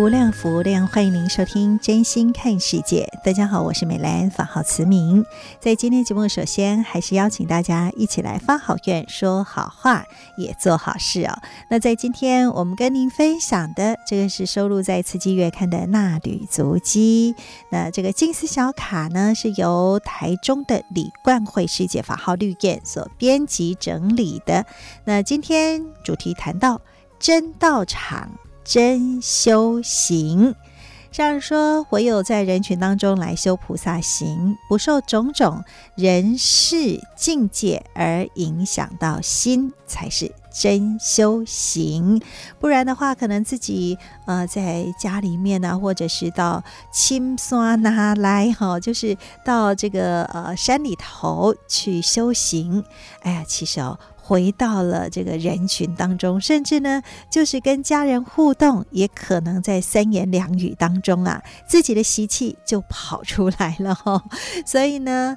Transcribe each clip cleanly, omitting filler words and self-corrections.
无量福无量，欢迎您收听真心看世界。大家好，我是美兰，法号慈明。在今天节目，首先还是邀请大家一起来发好愿，说好话，也做好事哦。那在今天我们跟您分享的这个是收录在慈济月刊的纳履足迹。那这个金丝小卡呢，是由台中的李冠慧师姐法号绿燕所编辑整理的。那今天主题谈到真道场真修行，上人说唯有在人群当中来修菩萨行，不受种种人事境界而影响到心，才是真修行。不然的话，可能自己在家里面啊，或者是到青山哪来哈，就是到这个山里头去修行。哎呀，其实哦，回到了这个人群当中，甚至呢就是跟家人互动，也可能在三言两语当中啊，自己的习气就跑出来了、哦、所以呢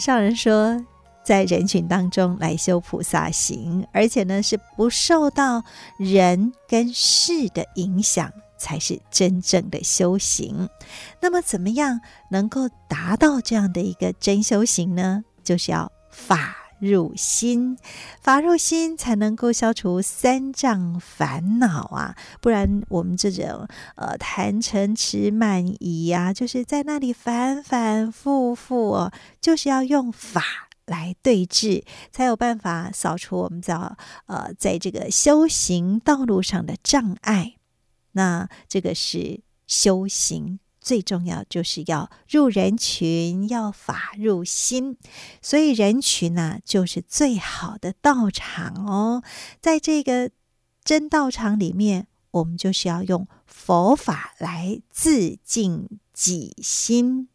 上人说在人群当中来修菩萨行，而且呢是不受到人跟事的影响，才是真正的修行。那么怎么样能够达到这样的一个真修行呢？就是要法入心才能够消除三障烦恼啊，不然我们这种贪嗔痴慢疑啊，就是在那里反复哦，就是要用法来对治，才有办法扫除我们在这个修行道路上的障碍。那这个是修行。最重要就是要入人群，要法入心，所以人群呢、啊、就是最好的道场哦。在这个真道场里面，我们就是要用佛法来自净己心，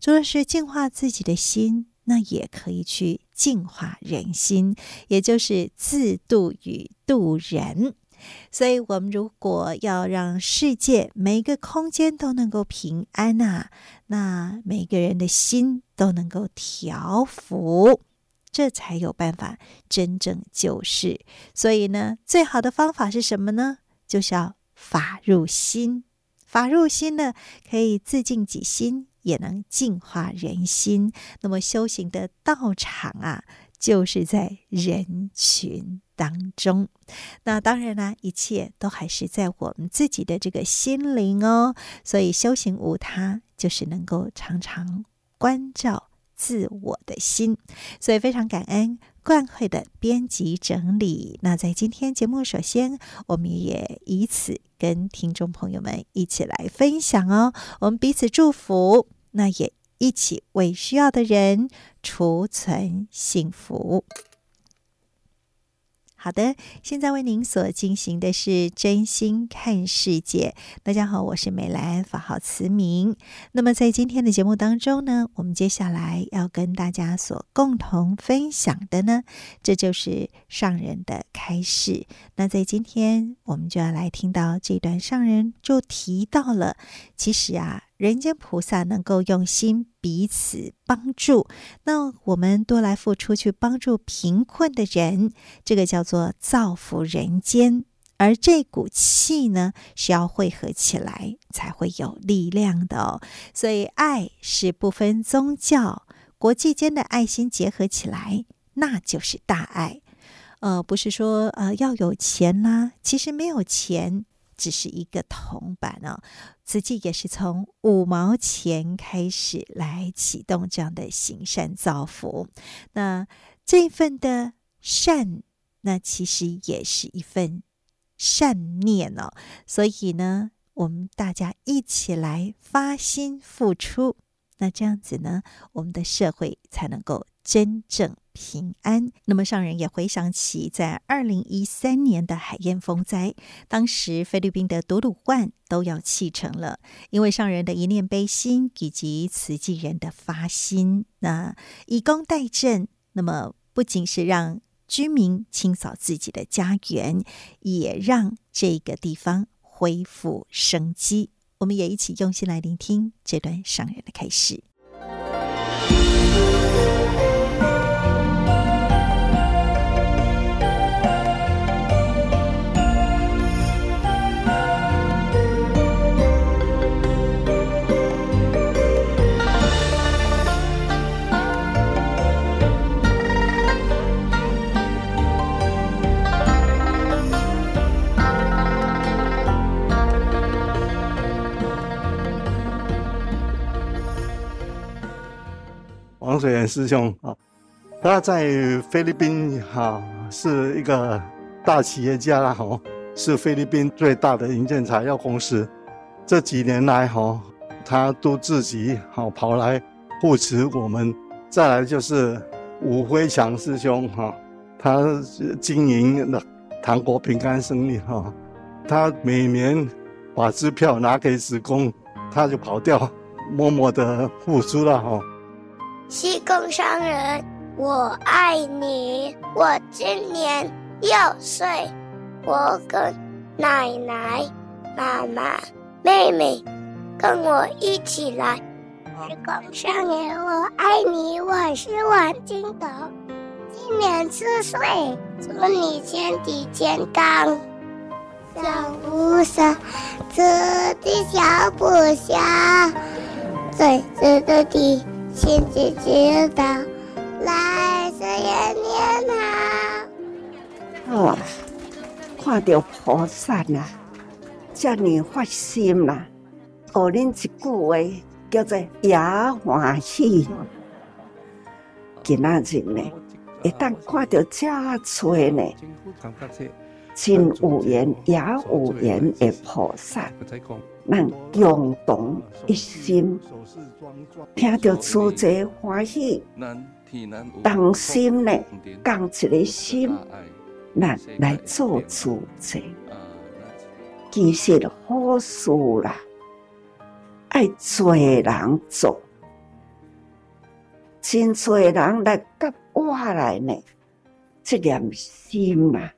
除了是净化自己的心，那也可以去净化人心，也就是自度与度人。所以我们如果要让世界每一个空间都能够平安啊，那每个人的心都能够调伏，这才有办法真正救世。所以呢，最好的方法是什么呢？就是要法入心。法入心呢，可以自净己心，也能净化人心。那么修行的道场啊，就是在人群当中。那当然啦、一切都还是在我们自己的这个心灵哦。所以修行无他，就是能够常常关照自我的心。所以非常感恩冠慧的编辑整理。那在今天节目，首先我们也以此跟听众朋友们一起来分享哦，我们彼此祝福，那也一起为需要的人储存幸福。好的，现在为您所进行的是真心看世界。大家好，我是美兰，法号慈明。那么在今天的节目当中呢，我们接下来要跟大家所共同分享的呢，这就是上人的开示。那在今天我们就要来听到这段，上人就提到了，其实啊，人间菩萨能够用心彼此帮助，那我们多来付出去帮助贫困的人，这个叫做造福人间。而这股气呢，是要汇合起来才会有力量的哦。所以爱是不分宗教，国际间的爱心结合起来，那就是大爱。不是说要有钱啦，其实没有钱只是一个铜板哦。慈济也是从5毛钱开始来启动这样的行善造福，那这份的善，那其实也是一份善念哦。所以呢，我们大家一起来发心付出，那这样子呢，我们的社会才能够真正平安。那么上人也回想起在2013年的海燕风灾，当时菲律宾的独鲁万都要弃城了，因为上人的一念悲心以及慈济人的发心，那以工代赈，那么不仅是让居民清扫自己的家园，也让这个地方恢复生机。我们也一起用心来聆听这段上人的开示。黄水源师兄啊，他在菲律宾哈是一个大企业家啦，哈，是菲律宾最大的营建材料公司。这几年来哈，他都自己哈跑来扶持我们。再来就是伍辉强师兄哈，他经营了唐国平安生意哈，他每年把支票拿给职工，他就跑掉，默默的付出了哈。西贡商人，我爱你。我今年6岁，我跟奶奶、妈妈、妹妹跟我一起来。西贡商人，我爱你。我是王金斗，今年4岁，祝你身体健康，长不生，吃的小不小，嘴吃的地。亲自指导，来世也念好。哦，看到菩萨啦，遮尔发心啦，给恁一句话叫做“也欢喜”。今仔日呢，一旦看到遮多呢，真有缘也有缘的菩萨。咱共同一心，听到主者欢喜，同心呢，同一个心，咱来做主者。其实好事啦，爱做人做，真多人来甲我来呢，这念心啊，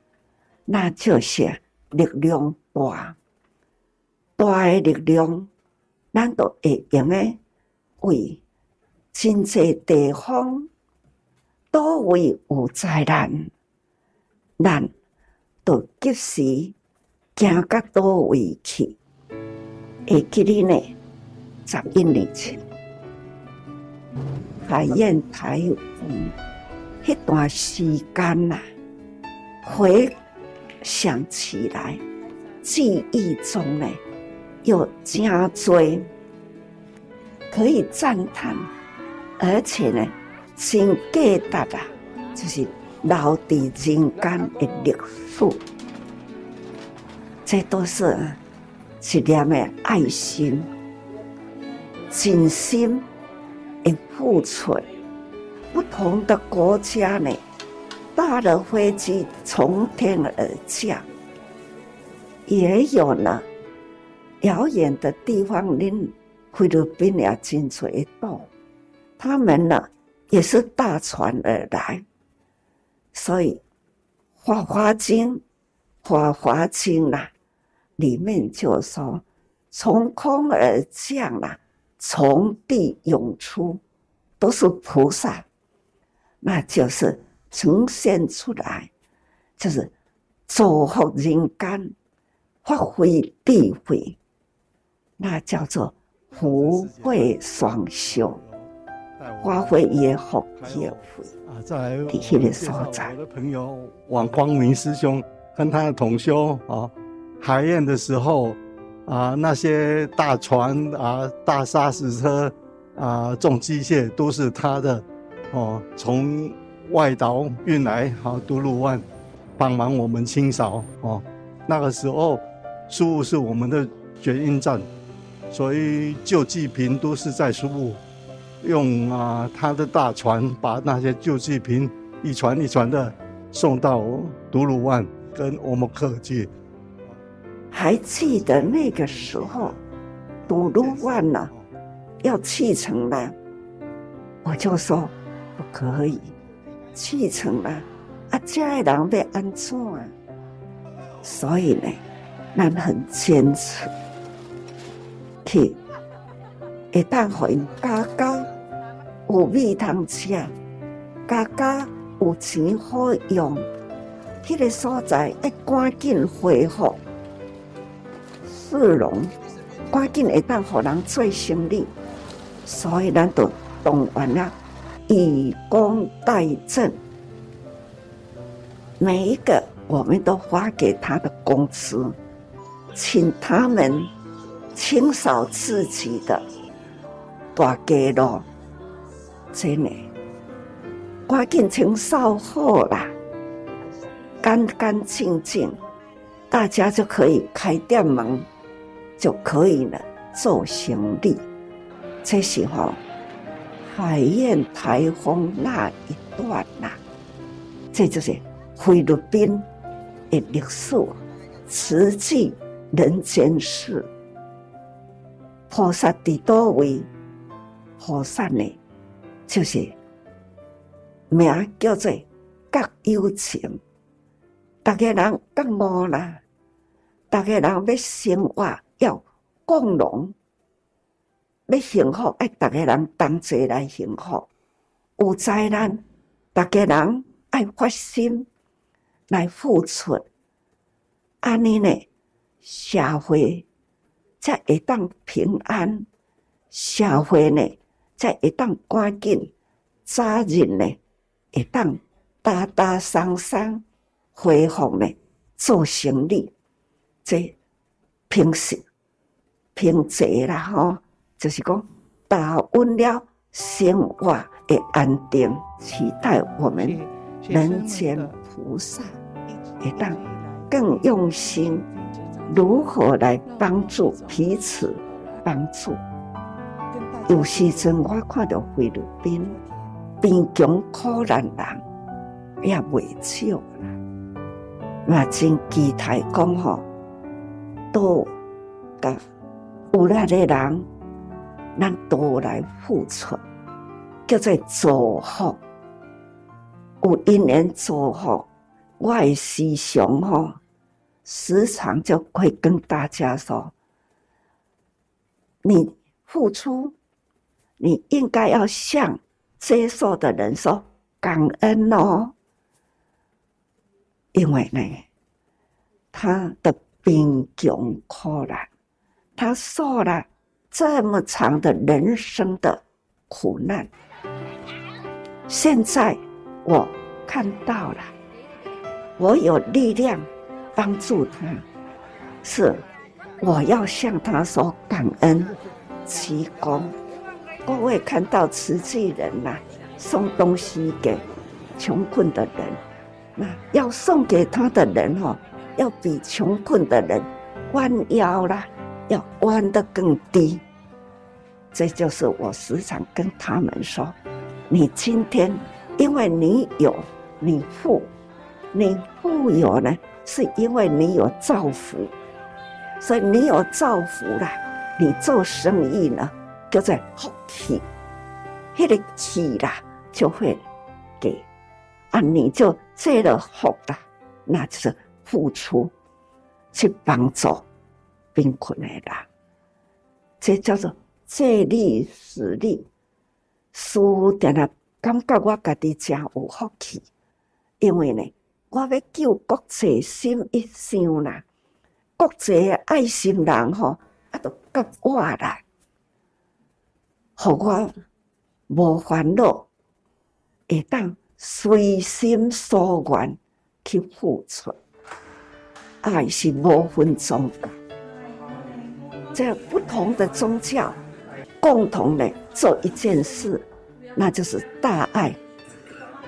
那就是力量大。大的力量，咱都会用诶，为真济地方，倒位有灾难，咱都及时行到倒位去。会记哩呢？11年前，海燕台风迄段时间呐，回想起来，记忆中呢。有真多可以赞叹，而且呢，真价值啊，就是留在人间的历史。这都是一念的爱心、真心的付出。不同的国家呢，搭了飞机从天而降，也有呢。遥远的地方，恁菲律宾也真侪岛，他们呢也是搭船而来，所以《法华经》啦，里面就说从空而降啦，从地涌出，都是菩萨，那就是呈现出来，就是造福人间，发挥地慧。那叫做福慧双修，花卉也好，也会啊。再来，底下的所在，我的朋友王光明师兄跟他的同修啊，海燕的时候啊，那些大船啊、大砂石车啊、重机械都是他的哦，从外岛运来啊，都陆湾帮忙我们清扫哦。那个时候，苏武是我们的决印站，所以救济品都是在苏武，用啊他的大船把那些救济品一船一船的送到独鲁湾跟我们客界。还记得那个时候，独鲁湾呢要弃城了，我就说不可以，弃城了啊，家的人要安怎啊？所以呢，咱很坚持去，会当互因家家有米通吃，家家有钱好用，迄个所在要赶紧恢复市容，赶紧会当互人做生意，所以咱就动员啊，以工代赈，每一个我们都发给他的工资，请他们清扫自己的大街路，真的赶紧清扫好啦，干干净净，大家就可以开店门，就可以了做生意。这时候海燕台风那一段啦，这就是菲律宾的历史实际人间事。菩萨在哪位？菩萨呢，就是名叫做觉有情。大家人觉悟啦，大家人要生活要共荣，要幸福，要大家人同齐来幸福。有灾难，大家人爱发心来付出，安尼呢，社会才会当平安，社会呢才会当赶紧，早日呢会当打打伤伤，恢复呢做生理，这平息平息啦吼，就是讲打稳了生活的安定，期待我们人间菩萨会当更用心。如何来帮助彼此？帮助。有时阵我看到菲律宾贫穷苦难人也未少啦，嘛真期待讲吼，多甲有力的人，咱多来付出，叫做造福。有因缘造福，我的思想吼，时常就会跟大家说，你付出，你应该要向接受的人说感恩哦，因为呢，他的贫穷苦难，他受了这么长的人生的苦难，现在我看到了，我有力量帮助他，是我要向他说感恩祈功。各位看到慈济人啊，送东西给穷困的人，那要送给他的人哦，要比穷困的人弯腰啦，要弯得更低。这就是我时常跟他们说，你今天因为你有，你富，你富有呢，是因为你有造福，所以你有造福啦，你做生意呢，叫做福气，那个气啦就会给啊，你就这了福啦，那就是付出去帮助贫困的人，这叫做借力使力。师父常常感觉我自己真有福气，因为呢，我要救国际心一想啦，国际爱心人吼，啊，都甲我啦，互我无烦恼，会当随心所愿去付出。爱是5分钟的。这不同的宗教共同的做一件事，那就是大爱。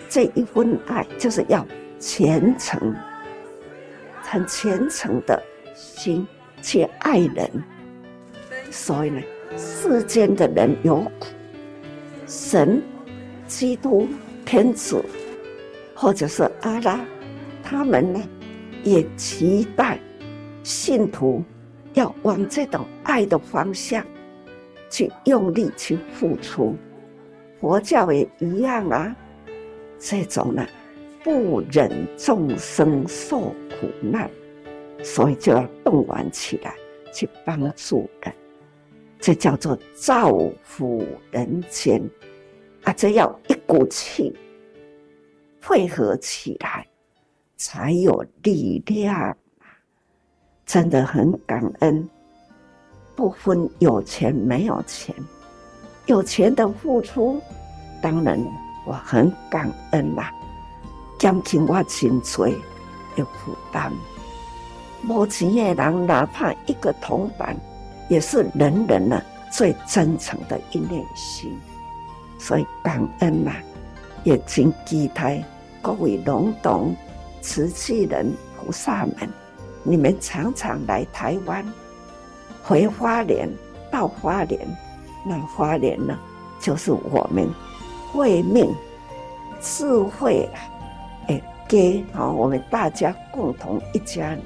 这一份爱就是要虔诚，很虔诚的心去爱人。所以呢，世间的人有苦，神、基督、天主，或者是阿拉，他们呢也期待信徒要往这种爱的方向去用力去付出。佛教也一样啊，这种呢不忍众生受苦难，所以就要动员起来去帮助人，这叫做造福人间啊！这要一股气汇合起来，才有力量。真的很感恩，不分有钱没有钱，有钱的付出，当然我很感恩啦，减轻我真多的负担。没钱的人，哪怕一个铜板，也是人人呢最真诚的一念心。所以感恩啦，也请期待各位龙董、慈济人、菩萨们，你们常常来台湾，回花莲，到花莲，那花莲呢，就是我们慧命、智慧啦，给我们大家共同一家人。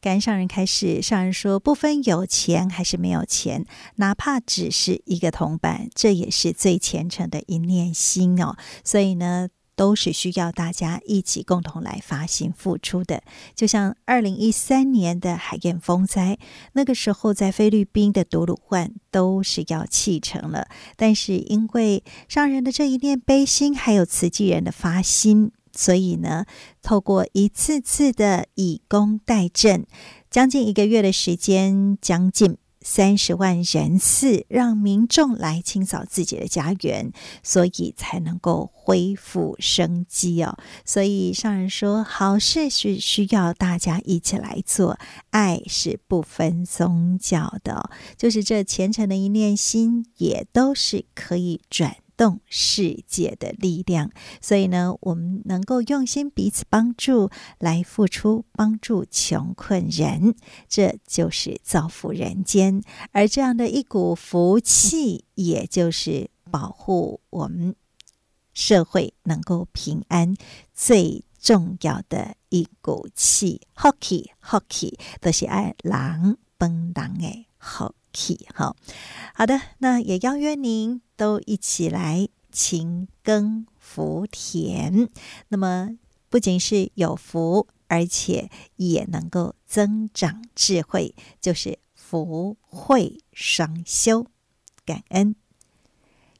跟上人开始，上人说不分有钱还是没有钱，哪怕只是一个铜板，这也是最虔诚的一念心哦。所以呢，都是需要大家一起共同来发心付出的。就像2013年的海燕风灾，那个时候在菲律宾的独鲁万都是要弃城了，但是因为上人的这一念悲心，还有慈济人的发心，所以呢，透过一次次的以工代赈，将近1个月的时间，将近30万人次，让民众来清扫自己的家园，所以才能够恢复生机哦。所以上人说，好事是需要大家一起来做，爱是不分宗教的哦，就是这虔诚的一念心，也都是可以转动世界的力量。所以呢，我们能够用心彼此帮助，来付出帮助穷困人，这就是造福人间。而这样的一股福气，也就是保护我们社会能够平安最重要的一股气。福气，福气都是爱人本人的福气。好的，那也邀约您都一起来勤耕福田，那么不仅是有福，而且也能够增长智慧，就是福慧双修。感恩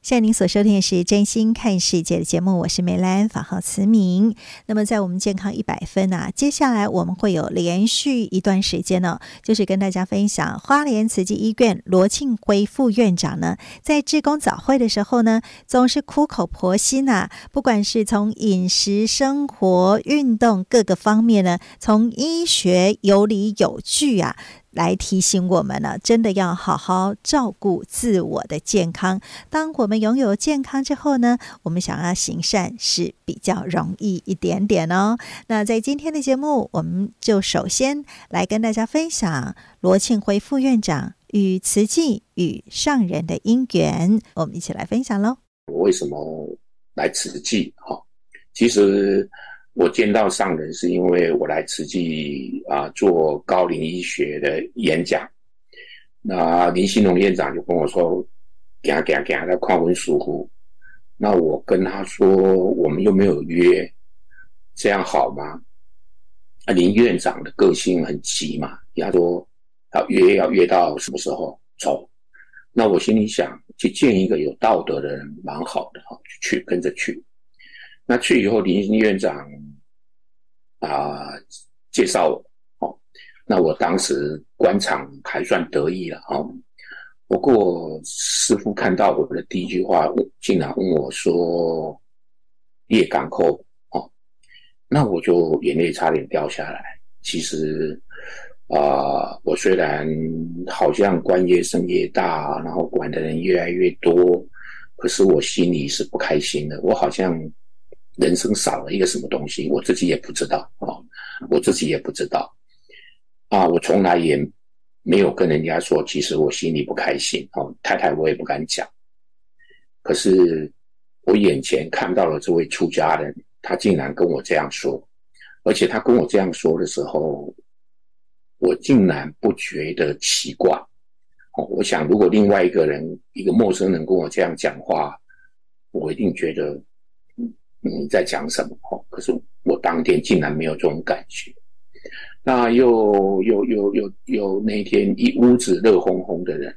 现在您所收听的是真心看世界的节目，我是梅兰，法号慈明。那么在我们健康100分啊，接下来我们会有连续一段时间呢，就是跟大家分享花莲慈济医院罗庆辉副院长呢，在志工早会的时候呢，总是苦口婆心啊，不管是从饮食、生活、运动各个方面呢，从医学有理有据啊，来提醒我们呢，真的要好好照顾自我的健康。当我们拥有健康之后呢，我们想要行善是比较容易一点点哦。那在今天的节目，我们就首先来跟大家分享罗庆辉副院长与慈济与上人的因缘，我们一起来分享咯。为什么来慈济？其实我见到上人是因为我来慈济做高龄医学的演讲，那林新荣院长就跟我说走走走在看文殊湖，那我跟他说我们又没有约，这样好吗？林院长的个性很急嘛，他说要约到什么时候走，那我心里想，去见一个有道德的人蛮好的，去跟着去。那去以后，林院长介绍我，那我当时官场还算得意了，不过师父看到我的第一句话，竟然问我说：“叶港口。”那我就眼泪差点掉下来。其实我虽然好像官越升越大，然后管的人越来越多，可是我心里是不开心的。我好像人生少了一个什么东西，我自己也不知道我从来也没有跟人家说，其实我心里不开心太太我也不敢讲。可是我眼前看到了这位出家人，他竟然跟我这样说，而且他跟我这样说的时候，我竟然不觉得奇怪。我想如果另外一个人，一个陌生人跟我这样讲话，我一定觉得你在讲什么。可是我当天竟然没有这种感觉。那又那一天一屋子热烘烘的人，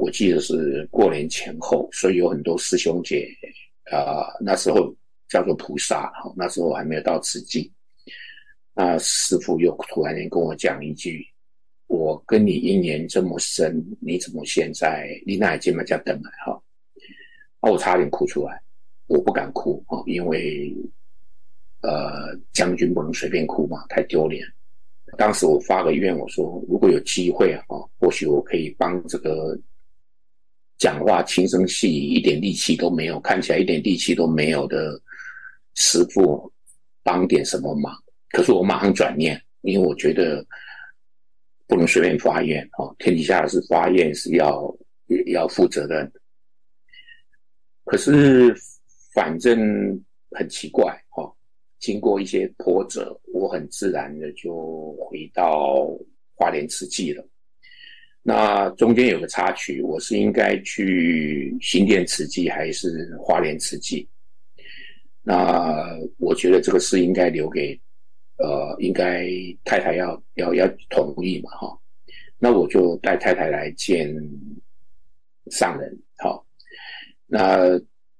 我记得是过年前后，所以有很多师兄姐那时候叫做菩萨，那时候还没有到慈济。那师父又突然间跟我讲一句：“我跟你因缘这么深，你怎么现在你哪里这么叫等来？”我差点哭出来，我不敢哭，因为将军不能随便哭嘛，太丢脸。当时我发个愿，我说如果有机会或许我可以帮这个讲话轻声细语一点力气都没有，看起来一点力气都没有的师父帮点什么忙。可是我马上转念，因为我觉得不能随便发愿，天底下是发愿是要负责任。可是反正很奇怪，经过一些波折，我很自然的就回到花莲慈济了。那中间有个插曲，我是应该去新店慈济还是花莲慈济？那我觉得这个事应该留给应该太太要同意嘛那我就带太太来见上人那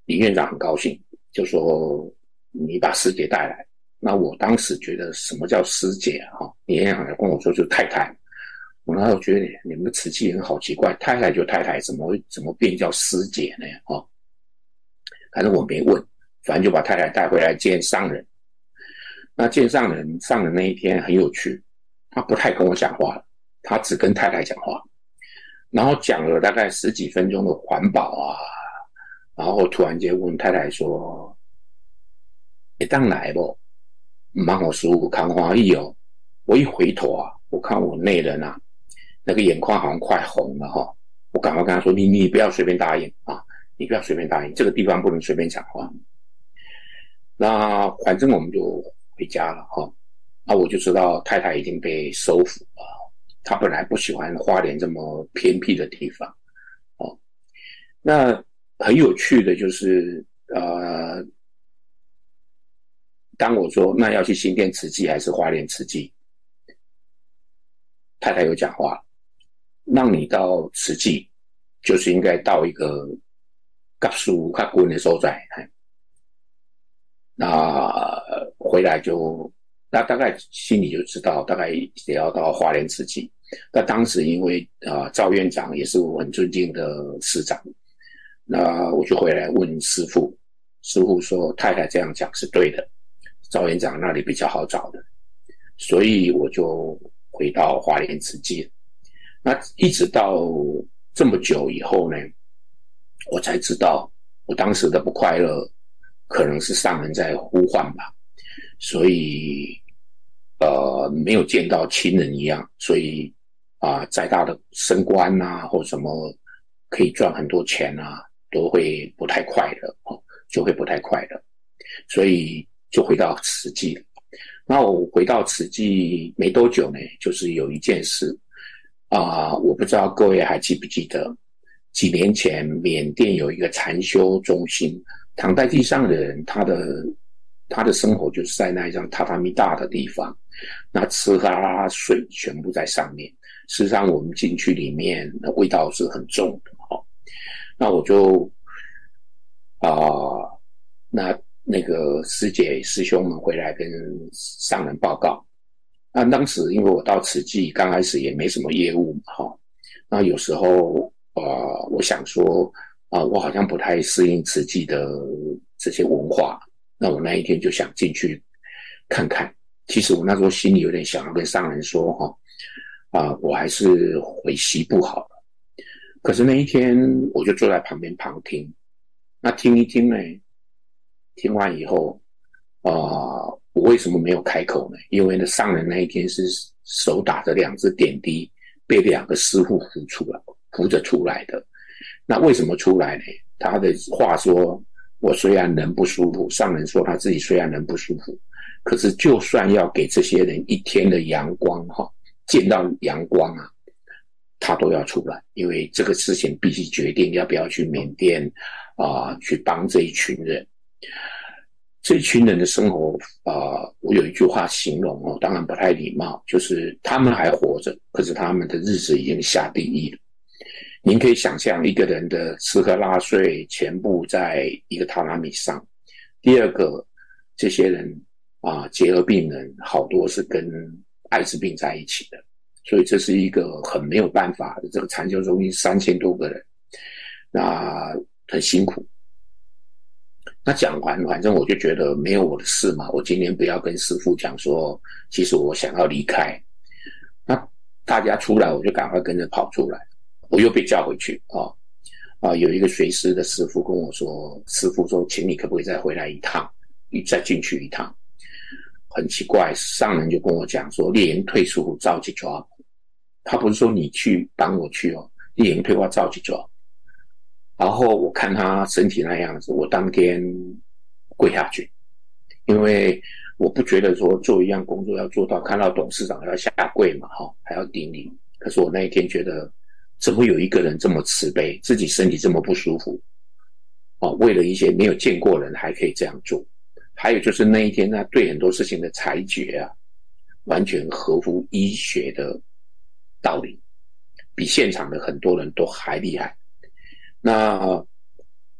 林院长很高兴，就说你把师姐带来。那我当时觉得什么叫师姐林院长跟我说就是太太。我那时候觉得你们的慈济人好奇怪，太太就太太，怎么变叫师姐呢？反正我没问，反正就把太太带回来见上人。那见上人，上人那一天很有趣，他不太跟我讲话了，他只跟太太讲话，然后讲了大概十几分钟的环保然后突然间问太太说：“你当来不？不让我师父看欢喜哦。”我一回头我看我内人那个眼眶好像快红了我赶快跟他说：“你不要随便答应你不要随便答应，这个地方不能随便讲话。”那反正我们就回家了那我就知道太太已经被收服了。她本来不喜欢花莲这么偏僻的地方那很有趣的就是当我说那要去新店慈济还是花莲慈济，太太有讲话，让你到慈济，就是应该到一个较舒较近的所在。那回来就，那大概心里就知道，大概也要到花莲慈济。那当时因为赵院长也是我很尊敬的师长，那我就回来问师父，师父说太太这样讲是对的，赵院长那里比较好找的，所以我就回到花莲慈济。那一直到这么久以后呢，我才知道我当时的不快乐可能是上人在呼唤吧，所以没有见到亲人一样，所以再大的升官或什么可以赚很多钱都会不太快乐就会不太快乐，所以就回到慈济了。那我回到慈济没多久呢，就是有一件事我不知道各位还记不记得，几年前缅甸有一个禅修中心，躺在地上的人他的生活就是在那一张榻榻米大的地方，那吃喝拉撒睡全部在上面，事实上我们进去里面，那味道是很重的哦。那我就那个师姐师兄们回来跟上人报告。那当时因为我到慈济刚开始也没什么业务嘛哈、哦，那有时候我想说我好像不太适应慈济的这些文化，那我那一天就想进去看看。其实我那时候心里有点想要跟上人说哈，我还是回西部好了。可是那一天我就坐在旁边旁听，那听一听呢，听完以后，我为什么没有开口呢？因为呢，上人那一天是手打着两只点滴，被两个师父扶着出来的。那为什么出来呢？他的话说，我虽然人不舒服，上人说他自己虽然人不舒服，可是就算要给这些人一天的阳光哈，见到阳光啊，他都要出来，因为这个事情必须决定要不要去缅甸去帮这一群人。这一群人的生活我有一句话形容哦，当然不太礼貌，就是他们还活着，可是他们的日子已经下地狱了。您可以想象一个人的吃喝拉睡全部在一个榻榻米上。第二个，这些人结核病人好多是跟艾滋病在一起的，所以这是一个很没有办法的。这个禅修中心3000多个人，那很辛苦。那讲完，反正我就觉得没有我的事嘛，我今天不要跟师父讲说其实我想要离开。那大家出来，我就赶快跟着跑出来，我又被叫回去有一个随师的师父跟我说，师父说请你可不可以再回来一趟，再进去一趟。很奇怪，上人就跟我讲说，列营退出照几抓，他不是说你去帮我去哦，列营退化照几抓。然后我看他身体那样子，我当天跪下去，因为我不觉得说做一样工作要做到看到董事长要下跪嘛，还要顶礼。可是我那一天觉得，怎么有一个人这么慈悲，自己身体这么不舒服为了一些没有见过人还可以这样做。还有就是那一天他对很多事情的裁决完全合乎医学的道理，比现场的很多人都还厉害。那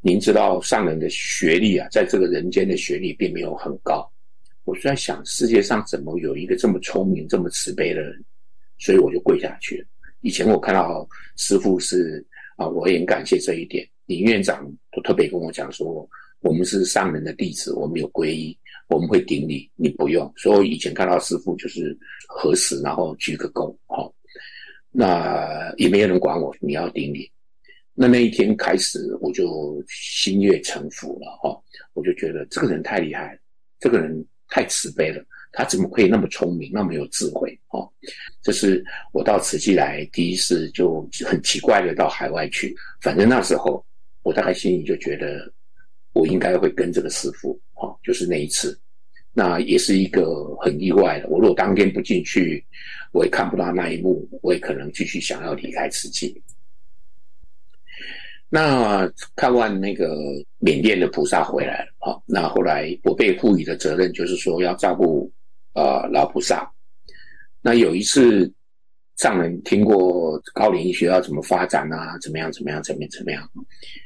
您知道上人的学历在这个人间的学历并没有很高，我就在想世界上怎么有一个这么聪明这么慈悲的人，所以我就跪下去了。以前我看到师父是我很感谢这一点，林院长都特别跟我讲说，我们是上人的弟子，我们有皈依，我们会顶礼，你不用。所以我以前看到师父就是合十然后鞠个躬那也没有人管我你要顶礼。那一天开始我就心悦诚服了我就觉得这个人太厉害了，这个人太慈悲了，他怎么可以那么聪明那么有智慧这是我到慈济来第一次就很奇怪的到海外去。反正那时候我大概心里就觉得我应该会跟这个师父就是那一次，那也是一个很意外的。我如果当天不进去，我也看不到那一幕，我也可能继续想要离开慈济。那看完那个缅甸的菩萨回来了那后来我被赋予的责任就是说要照顾老菩萨。那有一次上人听过高龄医学要怎么发展啊，怎么样怎么样怎么样怎么样，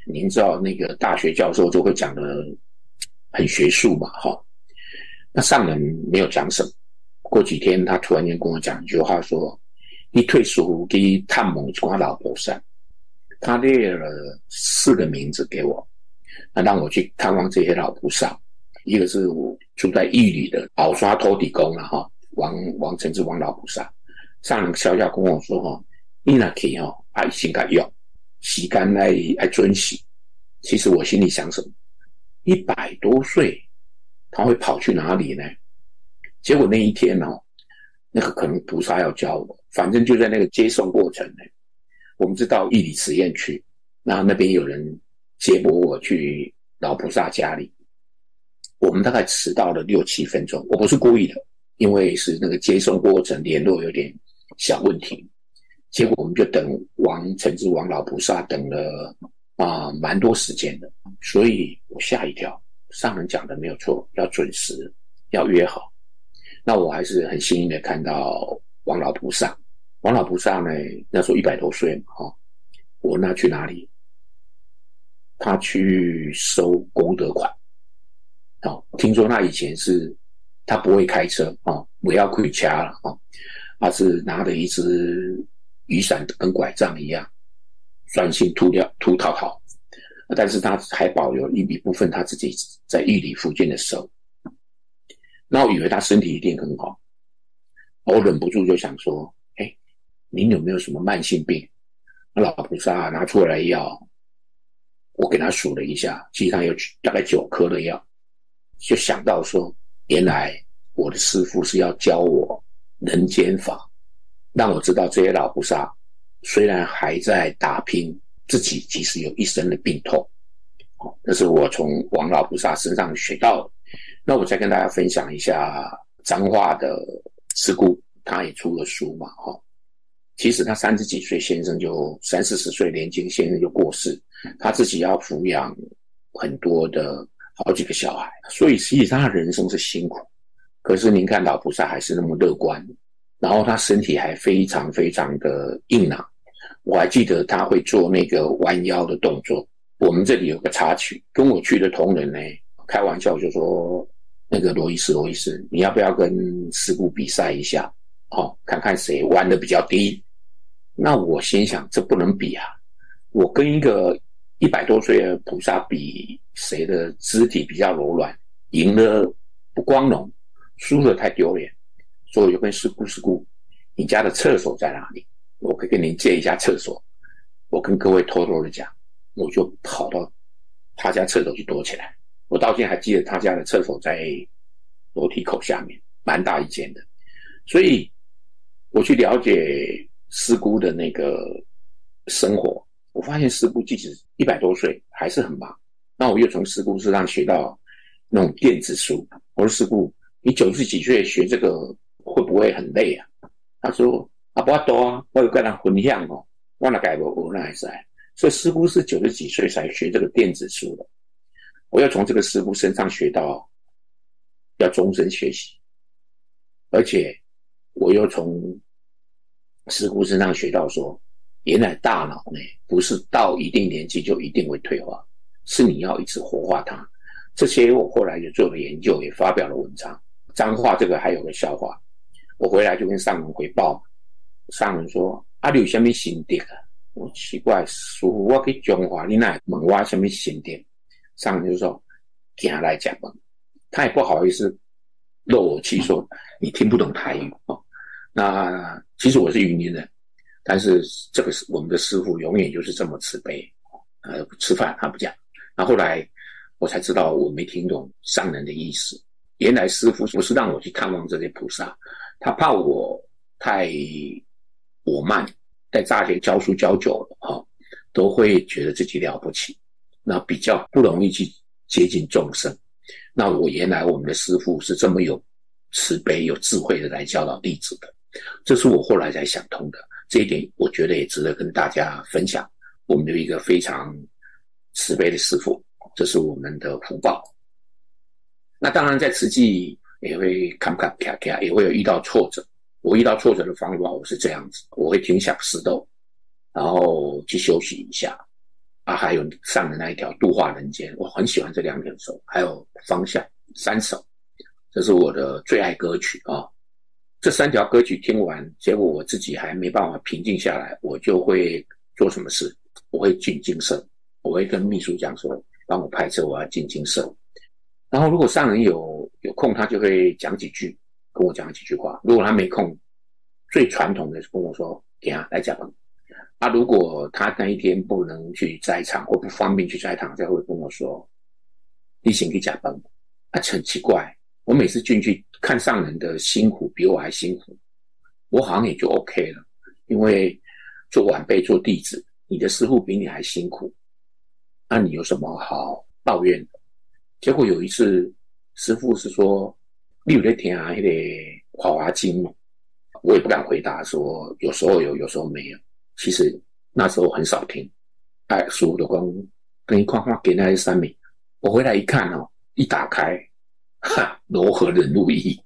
您知道那个大学教授就会讲的很学术嘛那上人没有讲什么，过几天他突然间跟我讲一句话说，你退俗去探望一寡老菩萨。他列了4个名字给我，那让我去探望这些老菩萨。一个是我住在玉里的鳌刷托底公王承志王老菩萨。上人小小跟我说你那去爱心该用时间来遵循。其实我心里想什么，100多岁他会跑去哪里呢？结果那一天那个可能菩萨要教我，反正就在那个接送过程呢，我们是到义理实验区，那边有人接驳我去老菩萨家里，我们大概迟到了6-7分钟，我不是故意的，因为是那个接送过程联络有点小问题。结果我们就等王承志王老菩萨等了蛮多时间的，所以我吓一跳，上人讲的没有错，要准时要约好。那我还是很幸运的看到王老菩萨王老菩萨呢，那时候100多岁嘛，哈、哦，我那去哪里？他去收功德款。好、哦，听说他以前是，他不会开车啊、哦，不要开车了啊，他是拿着一只雨伞跟拐杖一样，专心秃讨好。但是他还保留一部分他自己在玉里福建的手。那我以为他身体一定很好，我忍不住就想说。您有没有什么慢性病？那老菩萨拿出来药，我给他数了一下，其实他有大概9颗的药，就想到说，原来我的师父是要教我人间法，让我知道这些老菩萨虽然还在打拼，自己其实有一身的病痛。哦，这是我从王老菩萨身上学到的。那我再跟大家分享一下彰化的师姑，他也出了书嘛，哈、哦。其实他30几岁先生就30、40岁年轻先生就过世，他自己要抚养很多的好几个小孩，所以其实他的人生是辛苦。可是您看老菩萨还是那么乐观，然后他身体还非常非常的硬朗。我还记得他会做那个弯腰的动作。我们这里有个插曲，跟我去的同仁呢开玩笑就说，那个罗医师，你要不要跟师姑比赛一下？哦，看看谁弯的比较低。那我心想，这不能比啊！我跟一个100多岁的菩萨比谁的肢体比较柔软，赢了不光荣，输了太丢脸。所以我就跟师姑，你家的厕所在哪里？我可以跟您借一下厕所。我跟各位偷偷的讲，我就跑到他家厕所去躲起来。我到现在还记得他家的厕所在楼梯口下面，蛮大一间的。所以我去了解师姑的那个生活，我发现师姑即使100多岁还是很忙。那我又从师姑身上学到那种电子书。我说师姑，你90几岁学这个会不会很累啊？他说啊，不要多啊，我有跟他分享哦，我哪改不我哪还是。所以师姑是90几岁才学这个电子书的。我又从这个师姑身上学到要终身学习，而且我又从师姑身上学到说，原来大脑呢不是到一定年纪就一定会退化，是你要一直活化它。这些我后来也做了研究，也发表了文章。彰化这个还有个笑话，我回来就跟上人回报，上人说：“啊，你有什么心得啊？”我奇怪，师父，我去彰化，你哪问我什么心得？上人就说：“行来吃饭。”他也不好意思漏我气说：“你听不懂台语哦。”那其实我是云林人，但是这个我们的师父永远就是这么慈悲，吃饭他不讲。那后来我才知道我没听懂上人的意思，原来师父不是让我去探望这些菩萨，他怕我太我慢，在大学教书教久了哈、哦，都会觉得自己了不起，那比较不容易去接近众生。那我原来我们的师父是这么有慈悲有智慧的来教导弟子的。这是我后来才想通的，这一点我觉得也值得跟大家分享。我们有一个非常慈悲的师父，这是我们的福报。那当然在慈济也会也会有遇到挫折。我遇到挫折的方法我是这样子，我会停下石头，然后去休息一下啊，还有上的那一条度化人间，我很喜欢这2首，还有方向3首，这是我的最爱歌曲啊。这3条歌曲听完，结果我自己还没办法平静下来，我就会做什么事？我会进精舍，我会跟秘书讲说，帮我拍摄，我要进精舍。然后如果上人有空，他就会讲几句，跟我讲几句话。如果他没空，最传统的跟我说，给他来讲。啊，如果他那一天不能去斋场或不方便去斋场，他会跟我说，你先去吃饭。啊，很奇怪，我每次进去看上人的辛苦比我还辛苦，我好像也就 OK 了。因为做晚辈做弟子，你的师父比你还辛苦，那你有什么好抱怨的？结果有一次师父是说，你有在听那个华华经吗？我也不敢回答说有时候有有时候没有，其实那时候很少听。哎，师父就说跟你看看今天是什么，我回来一看哦，一打开哈，柔和忍辱意，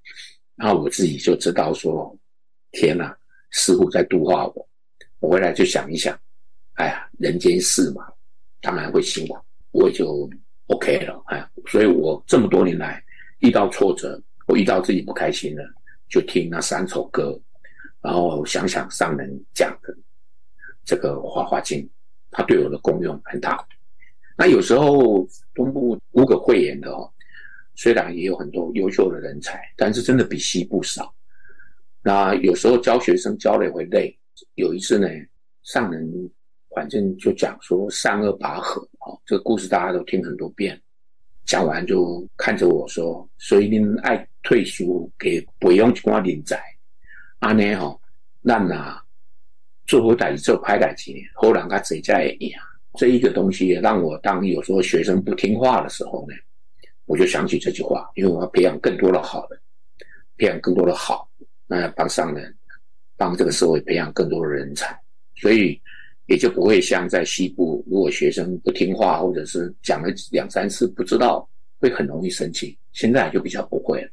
那我自己就知道说，天啊，似乎在度化我。我回来就想一想，哎呀，人间事嘛，当然会辛苦，我就 OK 了。哎，所以我这么多年来遇到挫折，我遇到自己不开心了，就听那三首歌，然后想想上人讲的这个《法华经》，它对我的功用很大。那有时候东部无可讳言的哦，虽然也有很多优秀的人才，但是真的比西部少。那有时候教学生教了也会累。有一次呢，上人反正就讲说善恶拔河哦，这个故事大家都听很多遍。讲完就看着我说：“所以您爱退休给培养一寡人才，安尼吼，咱啊做好代志做歹代志，好人较侪才会赢。”这一个东西也让我当有时候学生不听话的时候呢，我就想起这句话，因为我要培养更多的好人，培养更多的好，那帮上人，帮这个社会培养更多的人才，所以也就不会像在西部，如果学生不听话或者是讲了两三次不知道，会很容易生气。现在就比较不会了，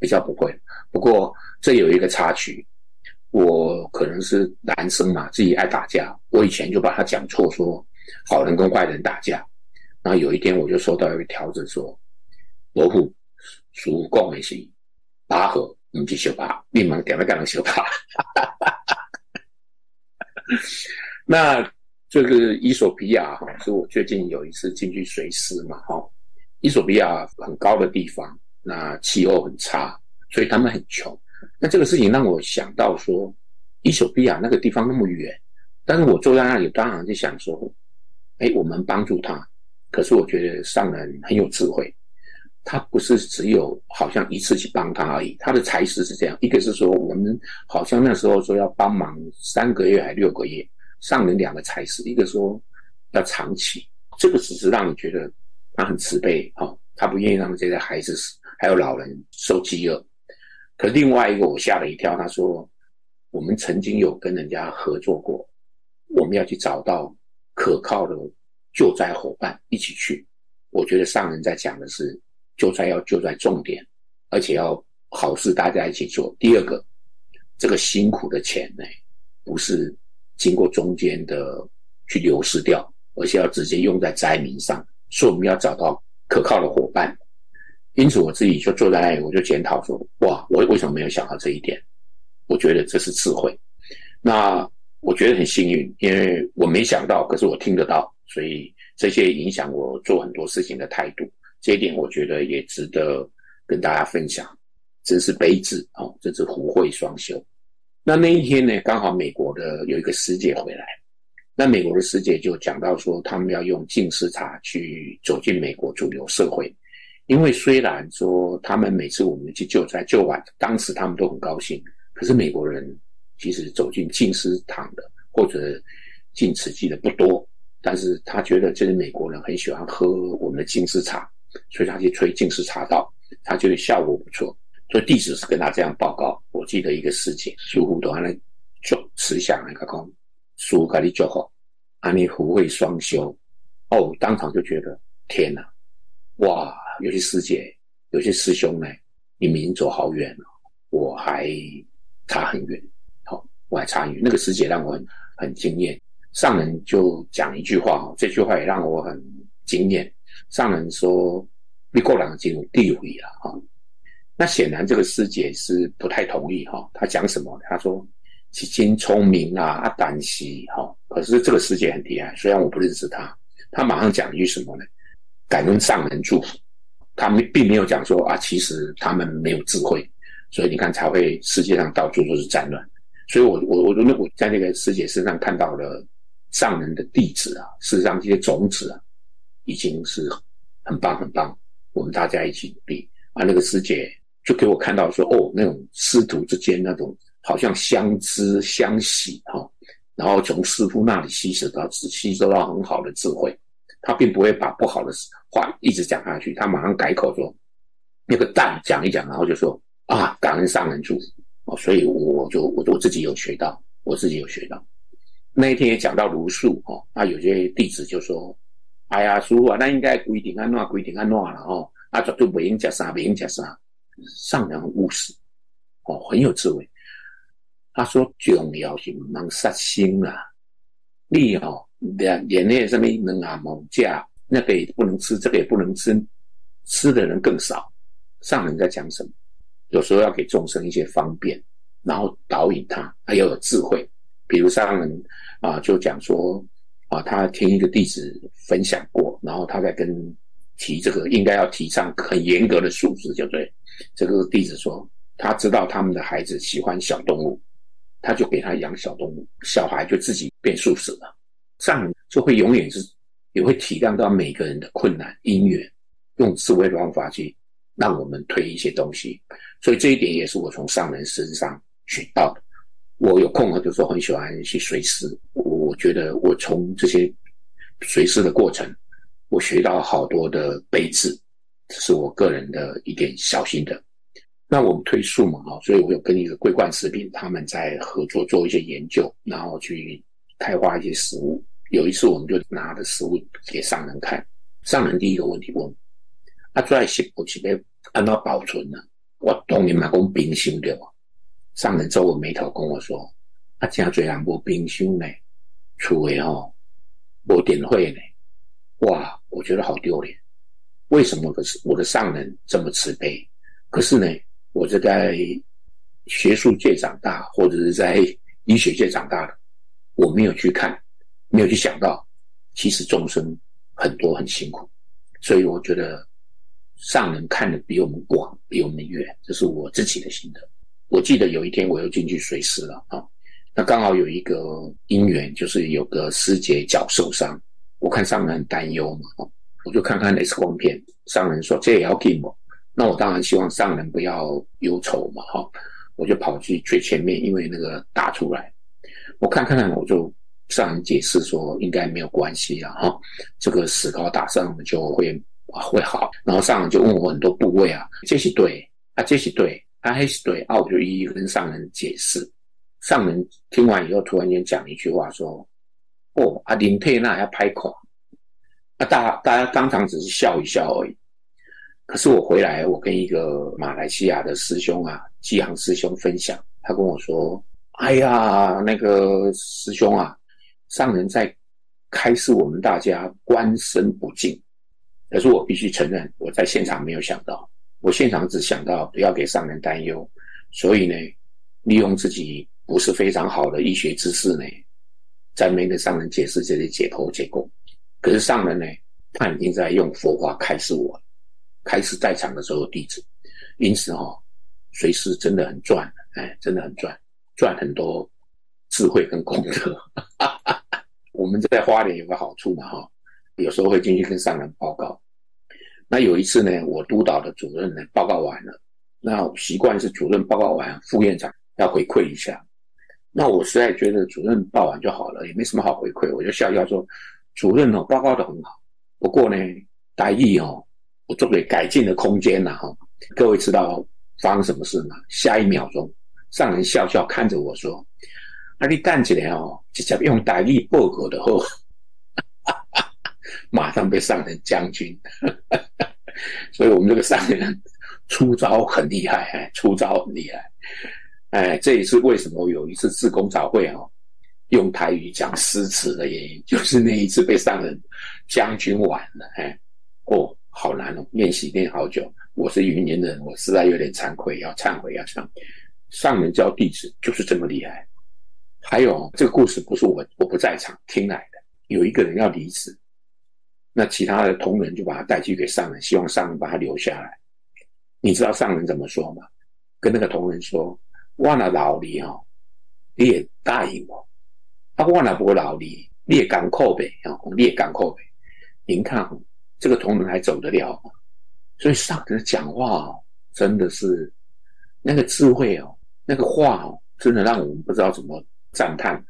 比较不会。不过这有一个插曲，我可能是男生嘛，自己爱打架，我以前就把它讲错，说好人跟坏人打架。然后有一天我就收到一个条子说，伯父属讲的是拔河，不是相打，你别点了跟人相打。那这个伊索比亚是我最近有一次进去随师嘛，伊索比亚很高的地方，那气候很差，所以他们很穷。那这个事情让我想到说，伊索比亚那个地方那么远，但是我坐在那里当然就想说，哎，我们帮助他，可是我觉得上人很有智慧，他不是只有好像一次去帮他而已，他的才识是这样。一个是说我们好像那时候说要帮忙3个月还6个月，上人两个才识，一个说要长期，这个只是让你觉得他很慈悲哦，他不愿意让这些孩子还有老人受饥饿。可是另外一个我吓了一跳，他说我们曾经有跟人家合作过，我们要去找到可靠的救灾伙伴一起去。我觉得上人在讲的是救灾要救在重点，而且要好事大家一起做。第二个，这个辛苦的钱呢，不是经过中间的去流失掉，而是要直接用在灾民上，所以我们要找到可靠的伙伴。因此我自己就坐在那里，我就检讨说，哇，我为什么没有想到这一点？我觉得这是智慧。那我觉得很幸运，因为我没想到，可是我听得到，所以这些影响我做很多事情的态度。这一点我觉得也值得跟大家分享，真是悲智哦，真是福慧双修。那一天呢，刚好美国的有一个师姐回来，那美国的师姐就讲到说，他们要用净师茶去走进美国主流社会，因为虽然说他们每次我们去救灾救完，当时他们都很高兴，可是美国人其实走进净师堂的或者进慈济的不多，但是他觉得这些美国人很喜欢喝我们的净师茶，所以他去吹净师茶道，他觉得效果不错，所以弟子是跟他这样报告。我记得一个师姐师父都安尼做慈祥来讲，师父跟你做好，安尼福慧双修哦，当场就觉得天哪，哇！有些师姐，有些师兄呢，你们已经走好远了，我还差很远。好，我还差很远。那个师姐让我很惊艳。上人就讲一句话，这句话也让我很惊艳。上人说你个人真有智慧啦，那显然这个师姐是不太同意哈。他讲什么？他说是真聪明啊，啊胆识哈。可是这个师姐很厉害，虽然我不认识他，他马上讲一句什么呢？感恩上人祝福。他们并没有讲说啊，其实他们没有智慧，所以你看才会世界上到处都是战乱。所以我在那个师姐身上看到了上人的弟子啊，事实上这些种子啊，已经是很棒很棒，我们大家一起努力啊！那个师姐就给我看到说，哦，那种师徒之间那种好像相知相喜哈，然后从师父那里吸收到很好的智慧。他并不会把不好的话一直讲下去，他马上改口说那个蛋讲一讲，然后就说啊，感恩上人祝福。所以我自己有学到，我自己有学到。那一天也讲到茹素哦，那有些弟子就说。哎呀，师父啊，那应该规定安怎了哦？啊，绝对不应吃啥，不应吃啥。上人很务实，哦，很有智慧。他所重要是毋通杀生啦。你哦，连那什么能啊某价，那个也不能吃，这个也不能吃，吃的人更少。上人在讲什么？有时候要给众生一些方便，然后导引他，还要有智慧。比如上人啊，就讲说啊，他听一个弟子分享过，然后他在跟提这个应该要提倡很严格的素食，就对。这个弟子说，他知道他们的孩子喜欢小动物，他就给他养小动物，小孩就自己变素食了。上人就会永远是也会体谅到每个人的困难因缘，用智慧的方法去让我们推一些东西。所以这一点也是我从上人身上学到的。我有空我就说很喜欢去随师，我觉得我从这些随师的过程，我学到好多的悲智，这是我个人的一点小心的。那我们推素嘛，所以我有跟一个桂冠食品他们在合作做一些研究，然后去开发一些食物。有一次我们就拿的食物给上人看，上人第一个问题问啊，这食物是要按怎保存呢？我当年嘛讲冰箱对吧？上人皱我眉头跟我说：“啊，真侪人无冰箱呢，厝诶吼无电火呢。”哇，我觉得好丢脸。为什么？可是我的上人这么慈悲，可是呢，我是在学术界长大，或者是在医学界长大的，我没有去看，没有去想到，其实众生很多很辛苦，所以我觉得上人看的比我们广，比我们远，这是我自己的心得。我记得有一天我又进去随师了啊，那刚好有一个因缘，就是有个师姐脚受伤，我看上人很担忧嘛，我就看看 X 光片，上人说这也要紧哦，那我当然希望上人不要忧愁嘛哈，我就跑去最前面，因为那个打出来，我看，我就上人解释说应该没有关系啦哈，这个石膏打上就会好，然后上人就问我很多部位啊，这是对啊，这是对。他还是对啊，我就一一跟上人解释。上人听完以后，突然间讲一句话说：“哦，啊，林佩娜要拍垮。”啊，大家当场只是笑一笑而已。可是我回来，我跟一个马来西亚的师兄啊，基航师兄分享，他跟我说：“哎呀，那个师兄啊，上人在开示我们大家观身不净。”可是我必须承认，我在现场没有想到。我现场只想到不要给上人担忧，所以呢，利用自己不是非常好的医学知识呢，在没跟上人解释这些解剖结构。可是上人呢，他已经在用佛法开示我，开示在场的所有弟子，因此随师真的很赚，真的很赚很多智慧跟功德。我们在花莲有个好处嘛有时候会进去跟上人报告。那有一次呢，我督导的主任呢报告完了，那我习惯是主任报告完，副院长要回馈一下。那我实在觉得主任报完就好了，也没什么好回馈，我就笑笑说：“主任报告得很好，不过呢，台语我做给改进的空间啦。各位知道发生什么事吗？下一秒钟，上人笑笑看着我说：“啊，你等一下直接用台语报告就好。”马上被上人将军。所以我们这个上人出招很厉害，这也是为什么有一次志工早会用台语讲诗词的原因，就是那一次被上人将军完了。好难练习练好久。我是云林人，我实在有点惭愧，要忏悔。上人教弟子就是这么厉害。还有这个故事不是我不在场听来的，有一个人要离职，那其他的同仁就把他带去给上人，希望上人把他留下来。你知道上人怎么说吗？跟那个同仁说：“我若老你你也答应我；啊，我若不老你，你也艰苦呗，你也艰苦呗。”您看这个同仁还走得了吗？所以上人讲话真的是那个智慧那个话真的让我们不知道怎么赞叹。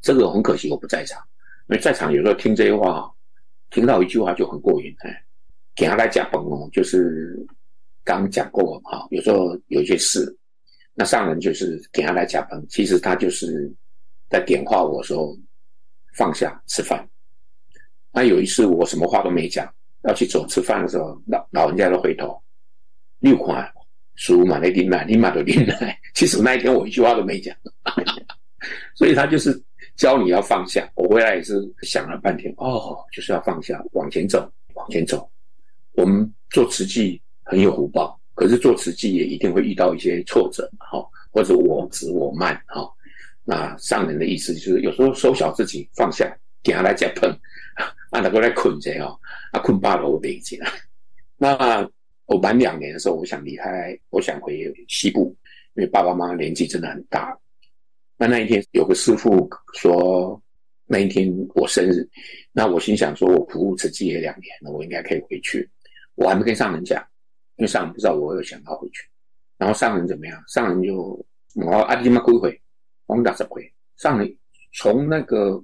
这个很可惜我不在场，因为在场有时候听这些话听到一句话就很过瘾，给他来讲就是刚讲过有时候有一些事，那上人就是给他来讲其实他就是在点化我说放下吃饭。那有一次我什么话都没讲，要去走吃饭的时候，老人家都回头，你有看，输嘛，你奶，你嘛都奶。其实那一天我一句话都没讲。所以他就是教你要放下。我回来也是想了半天，就是要放下，往前走，往前走。我们做慈济很有福报，可是做慈济也一定会遇到一些挫折，或者我执我慢，那上人的意思就是有时候收小自己，放下，给他来再碰，那过来困着困罢了我累积了。那我满2年的时候，我想离开，我想回西部，因为爸爸妈妈年纪真的很大。那一天有个师父说，那一天我生日，那我心想说，我服务慈济也2年了，我应该可以回去。我还没跟上人讲，因为上人不知道我有想要回去。然后上人怎么样？上人就你妈归回，我们打着回。上人从那个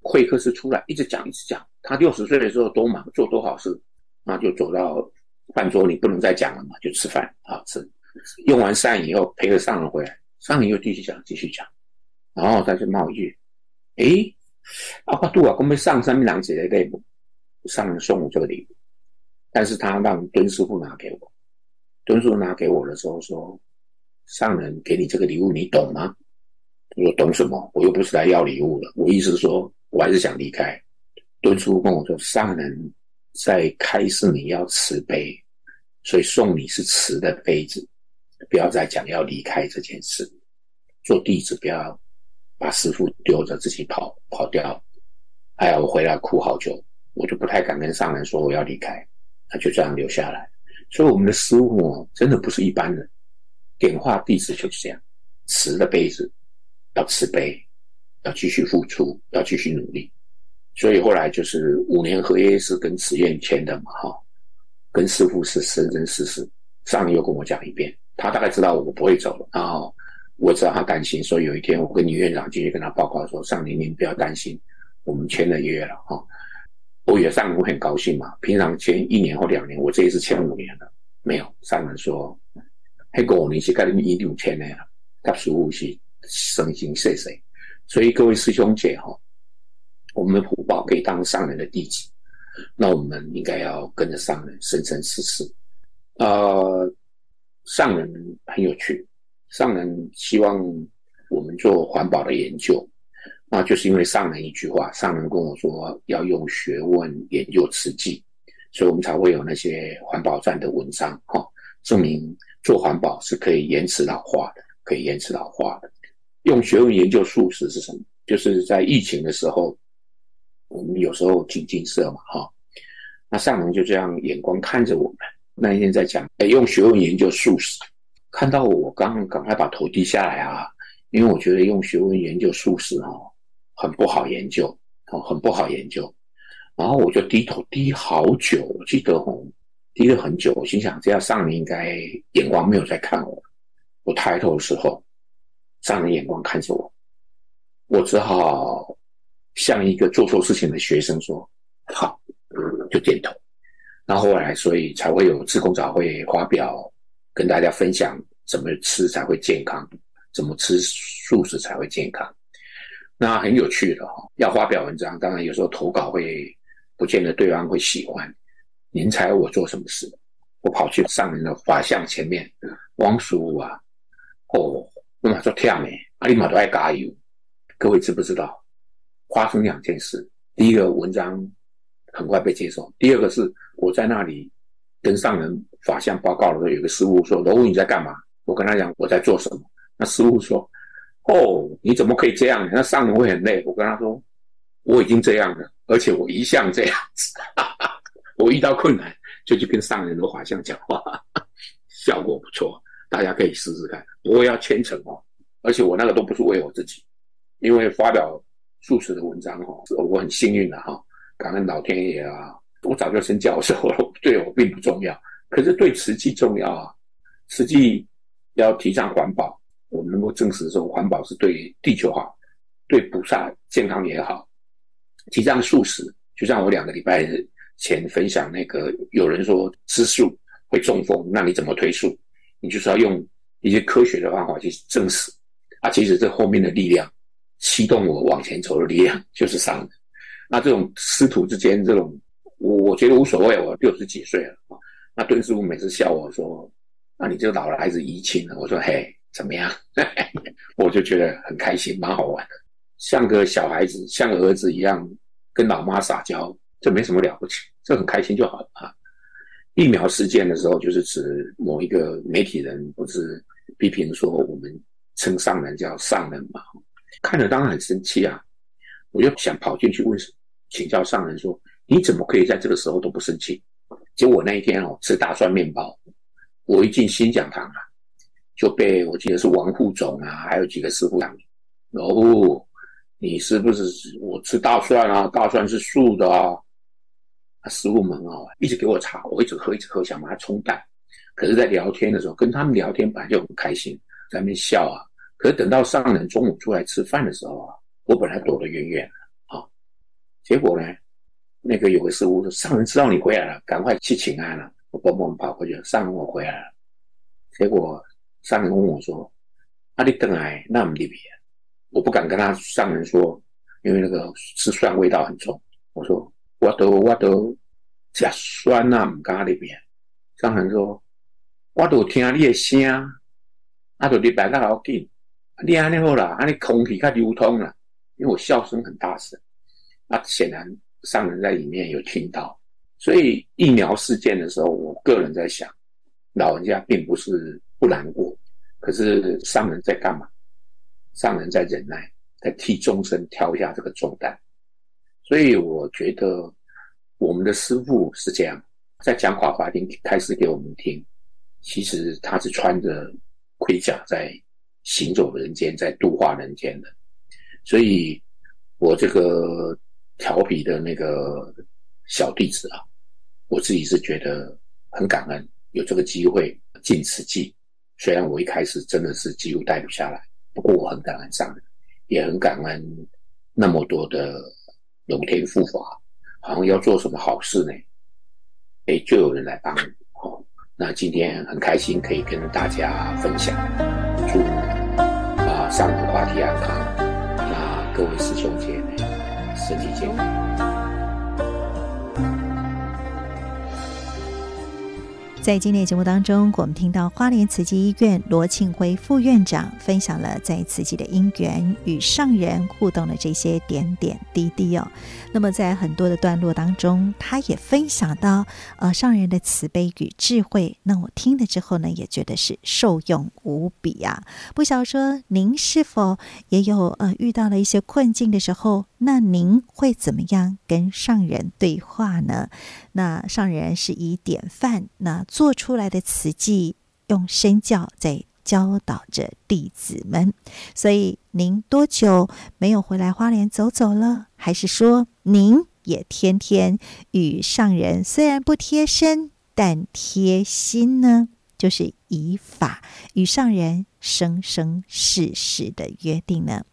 会客室出来，一直讲一直讲。他60岁的时候多忙，做多好事，那就走到饭桌，你不能再讲了嘛，就吃饭啊吃。用完膳以后，陪着上人回来，上人又继续讲，继续讲。然后他就冒一句：“我拄仔讲要送什么人一个礼物？”上人送我这个礼物，但是他让敦师傅拿给我。敦师傅拿给我的时候说：“上人给你这个礼物，你懂吗？”我说：“懂什么？我又不是来要礼物了。”我意思说，我还是想离开。敦师傅跟我说：“上人在开示你要慈悲，所以送你是慈的杯子，不要再讲要离开这件事。做弟子不要把师父丢着自己跑掉。”哎呀，我回来哭好久，我就不太敢跟上人说我要离开，那就这样留下来。所以我们的师父真的不是一般人，点化弟子就是这样，慈的杯子要慈悲，要继续付出，要继续努力。所以后来就是5年合约是跟慈院签的嘛，跟师父是生生世世。上人又跟我讲一遍，他大概知道我不会走了，然后我知道他担心，所以有一天我跟女院长继续跟他报告说：“上人您不要担心，我们签了约了哈。”我以为上人会很高兴嘛，平常签1年或2年，我这一次签5年了，没有。上人说：“那5年是跟你们1年签的啦，他师父是生心谢谢。”所以各位师兄姐哈，我们的福报可以当上人的弟子，那我们应该要跟着上人生生世世。上人很有趣，上人希望我们做环保的研究，那就是因为上人一句话，上人跟我说要用学问研究慈济，所以我们才会有那些环保站的文章，证明做环保是可以延迟老化的，可以延迟老化的。用学问研究素食是什么？就是在疫情的时候，我们有时候挺进社嘛，那上人就这样眼光看着我们。那一天在讲，用学问研究素食，看到我刚赶快把头低下来啊，因为我觉得用学问研究素食很不好研究，很不好研究。然后我就低头低好久，我记得低了很久，我心想这样上人应该眼光没有在看我。我抬头的时候，上人眼光看着我，我只好像一个做错事情的学生说好，就点头。然后后来所以才会有志工早会发表跟大家分享怎么吃才会健康，怎么吃素食才会健康。那很有趣的要发表文章，当然有时候投稿会不见得对方会喜欢。您猜我做什么事？我跑去上人的法像前面，王师父啊，我也很忝的，你也要加油。各位知不知道发生2件事？第一个，文章很快被接受；第二个是我在那里跟上人法相报告的时候，有个师父说：“罗武你在干嘛？”我跟他讲我在做什么。那师父说：“你怎么可以这样？那上人会很累。”我跟他说：“我已经这样了，而且我一向这样子。我遇到困难就去跟上人的法相讲话，效果不错，大家可以试试看。我也要虔诚而且我那个都不是为我自己，因为发表素食的文章我很幸运的感恩老天爷啊，我早就升教授了，对我并不重要，可是对慈济重要啊。慈济要提倡环保，我们能够证实说环保是对地球好，对菩萨健康也好。提倡素食，就像我2个礼拜前分享那个，有人说吃素会中风，那你怎么推素？你就是要用一些科学的方法去证实啊。其实这后面的力量，驱动我往前走的力量就是上人。那这种师徒之间这种，我觉得无所谓，我60几岁了。那敦师父每次笑我说：“那你这个老了还是遗亲了。”我说：“嘿，怎么样？我就觉得很开心，蛮好玩的，像个小孩子，像个儿子一样跟老妈撒娇，这没什么了不起，这很开心就好了啊。疫苗事件的时候，就是指某一个媒体人不是批评说我们称上人叫上人嘛，看了当然很生气啊，我就想跑进去问请教上人说，你怎么可以在这个时候都不生气？结果那一天吃大蒜面包，我一进新讲堂啊，就被我记得是王副总啊，还有几个师傅讲，哦，你是不是我吃大蒜啊？大蒜是素的啊。师傅们哦，一直给我茶，我一直喝，想把它冲淡。可是，在聊天的时候，跟他们聊天本来就很开心，在那边笑啊。可是等到上人中午出来吃饭的时候啊，我本来躲得远远的啊、哦，结果呢，那个有个师傅说：“上人知道你回来了，赶快去请安了。”我蹦蹦跑过去，上人我回来了。结果上人问我说：“啊，你等来那么离别？”我不敢跟他上人说，因为那个吃蒜味道很重。我说。我都吃酸啊，唔敢入边。上人说，我都听你的声，啊，都入来较好紧。你安尼好啦，安尼空气较流通啦。因为我笑声很大声，啊，显然上人在里面有听到。所以疫苗事件的时候，我个人在想，老人家并不是不难过，可是上人在干嘛？上人在忍耐，在替众生挑一下这个重担。所以我觉得我们的师父是这样，在讲法华经开始给我们听，其实他是穿着盔甲在行走人间，在度化人间的。所以我这个调皮的那个小弟子啊，我自己是觉得很感恩，有这个机会尽此际。虽然我一开始真的是几乎待不下来，不过我很感恩上人，也很感恩那么多的龙天护法，好像要做什么好事呢？哎，就有人来帮我、哦。那今天很开心可以跟大家分享，祝上人法体安康，那各位师兄姐妹身体健康。在今天的节目当中，我们听到花莲慈济医院罗庆辉副院长分享了在慈济的因缘与上人互动的这些点点滴滴哦。那么在很多的段落当中，他也分享到上人的慈悲与智慧。那我听了之后呢，也觉得是受用无比啊。不晓得说您是否也有遇到了一些困境的时候，那您会怎么样跟上人对话呢？那上人是以典范那做出来的慈济，用身教在教导着弟子们。所以您多久没有回来花莲走走了？还是说您也天天与上人虽然不贴身，但贴心呢？就是以法与上人生生世世的约定呢？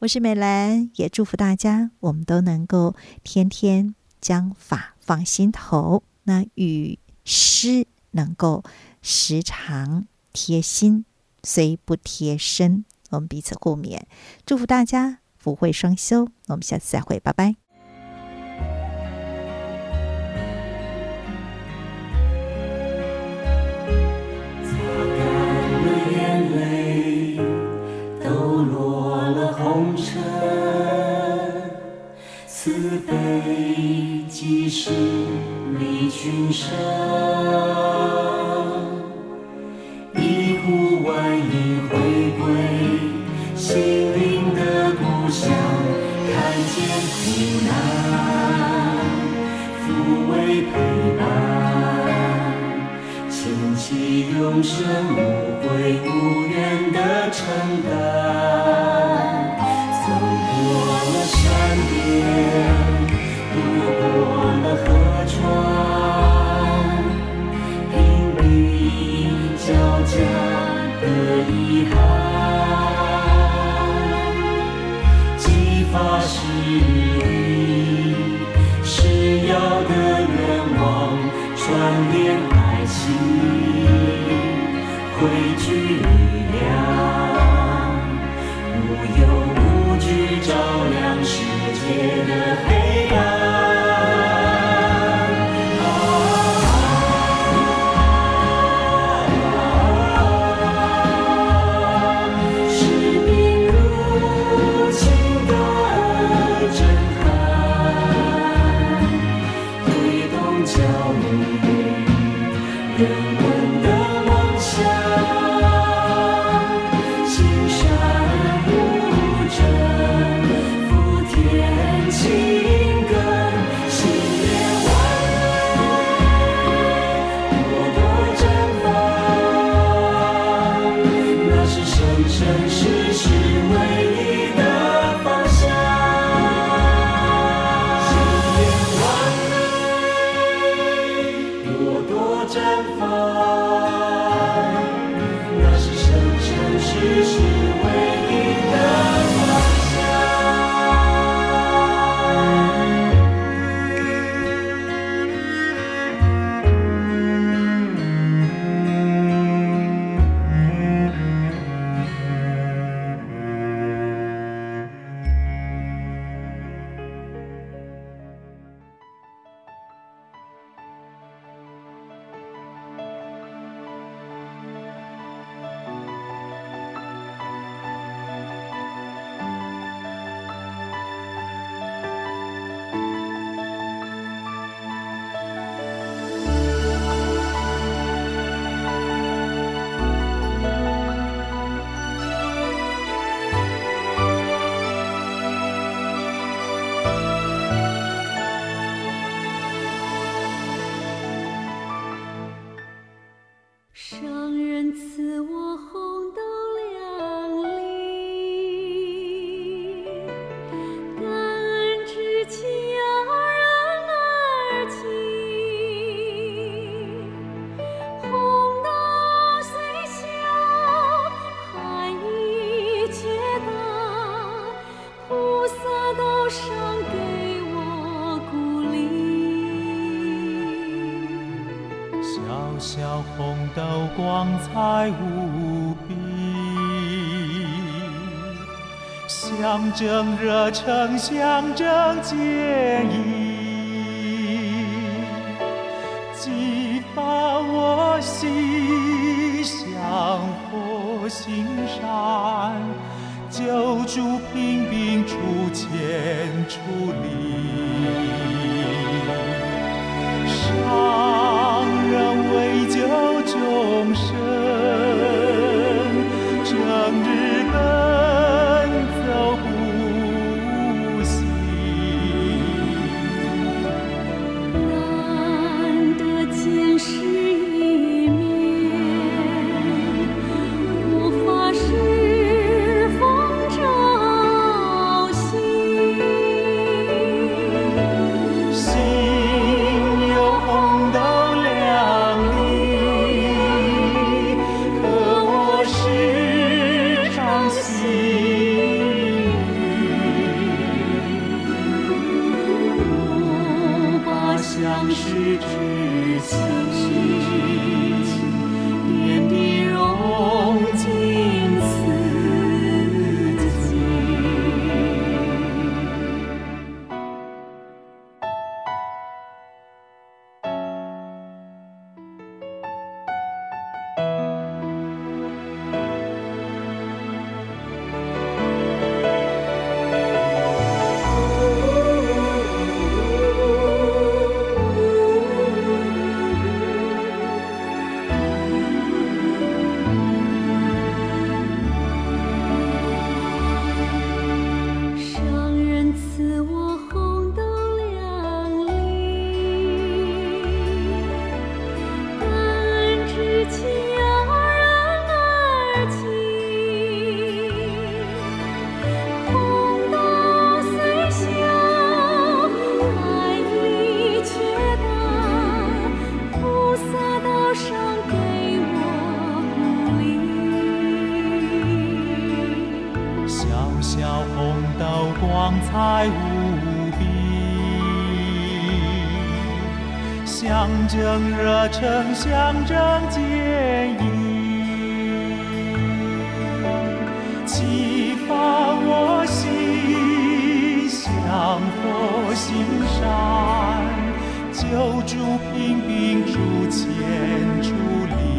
我是美兰，也祝福大家我们都能够天天将法放心头，那与师能够时常贴心，虽不贴身，我们彼此互勉。祝福大家福慧双修，我们下次再会，拜拜。慈悲济世利群生，一呼万应回归心灵的故乡，看见苦难抚慰陪伴，撑起永生无悔无怨的承担。走过了山巅，家的遗憾，激发诗意，是要的愿望，传遍爱情，汇聚力量，无忧无惧，照亮世界的黑暗。上人赐我红豆两粒，感恩之情盎然而起。红豆虽小，含义却大，菩萨道上给我鼓励。小小红豆光彩无比，象征热诚，象征坚毅，激发我心，像火星闪，救助贫病出钱出力，上人为救。 众生整日奔走不息，难得见世一面，无法使风朝夕。心有红豆。 相识之情，点滴融进此际。光彩无比，象征热诚，象征坚毅，激发我心，像火星闪，救助贫病，助钱助力。